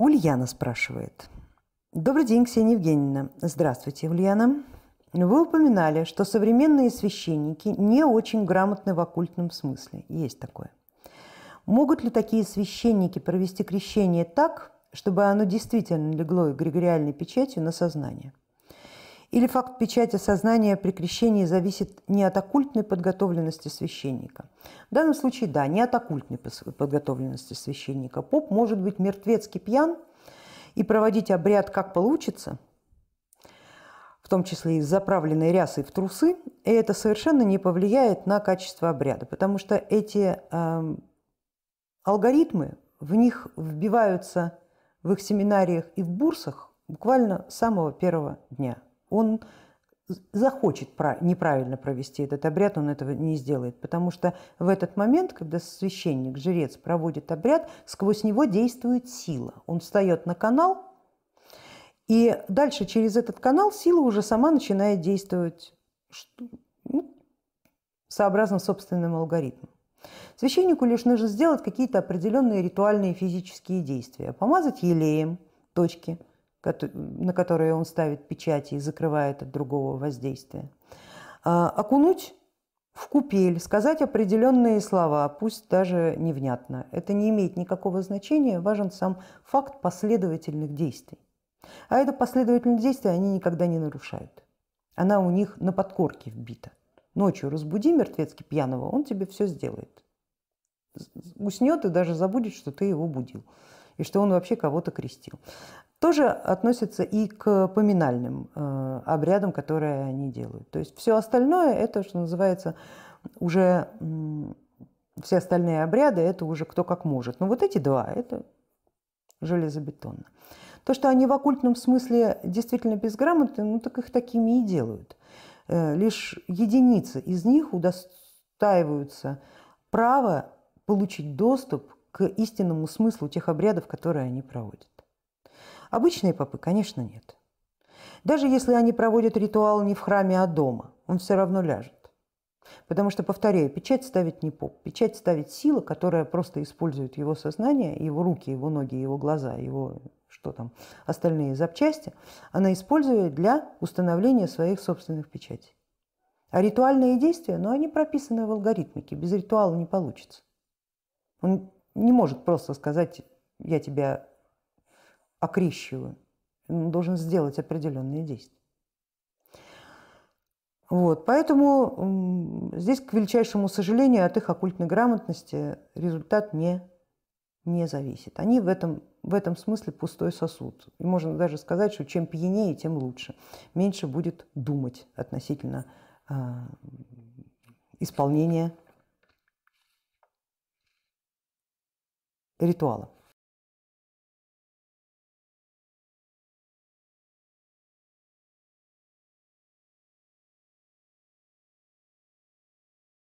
Ульяна спрашивает. Добрый день, Ксения Евгеньевна. Здравствуйте, Ульяна. Вы упоминали, что современные священники не очень грамотны в оккультном смысле. Есть такое. Могут ли такие священники провести крещение так, чтобы оно действительно легло эгрегориальной печатью на сознание? Или факт печати сознания при крещении зависит не от оккультной подготовленности священника? В данном случае, да, не от оккультной подготовленности священника. Поп может быть мертвецки пьян и проводить обряд как получится, в том числе и с заправленной рясой в трусы, и это совершенно не повлияет на качество обряда, потому что эти алгоритмы, в них вбиваются в их семинариях и в бурсах буквально с самого первого дня. Он захочет неправильно провести этот обряд, он этого не сделает, потому что в этот момент, когда священник, жрец проводит обряд, сквозь него действует сила. Он встает на канал, и дальше через этот канал сила уже сама начинает действовать сообразно собственным алгоритмом. Священнику лишь нужно сделать какие-то определенные ритуальные физические действия. Помазать елеем точки, на которые он ставит печати и закрывает от другого воздействия. Окунуть в купель, сказать определенные слова, пусть даже невнятно. Это не имеет никакого значения, важен сам факт последовательных действий. А это последовательные действия они никогда не нарушают. Она у них на подкорке вбита. Ночью разбуди мертвецки пьяного, он тебе все сделает. Уснет и даже забудет, что ты его будил, и что он вообще кого-то крестил. Тоже относится и к поминальным обрядам, которые они делают. То есть все остальное, это, что называется, уже все остальные обряды, это уже кто как может. Но вот эти два, это железобетонно. То, что они в оккультном смысле действительно безграмотны, ну так их такими и делают. Лишь единицы из них удостаиваются права получить доступ к истинному смыслу тех обрядов, которые они проводят. Обычные попы, конечно, нет. Даже если они проводят ритуал не в храме, а дома, он все равно ляжет. Потому что, повторяю, печать ставит не поп, печать ставит сила, которая просто использует его сознание, его руки, его ноги, его глаза, его что там, остальные запчасти, она использует для установления своих собственных печатей. А ритуальные действия, ну, они прописаны в алгоритмике, без ритуала не получится. Он не может просто сказать: я тебя окрещиваю. Он должен сделать определенные действия. Вот, поэтому здесь, к величайшему сожалению, от их оккультной грамотности результат не зависит. Они в этом смысле пустой сосуд. И можно даже сказать, что чем пьянее, тем лучше. Меньше будет думать относительно исполнения ритуала.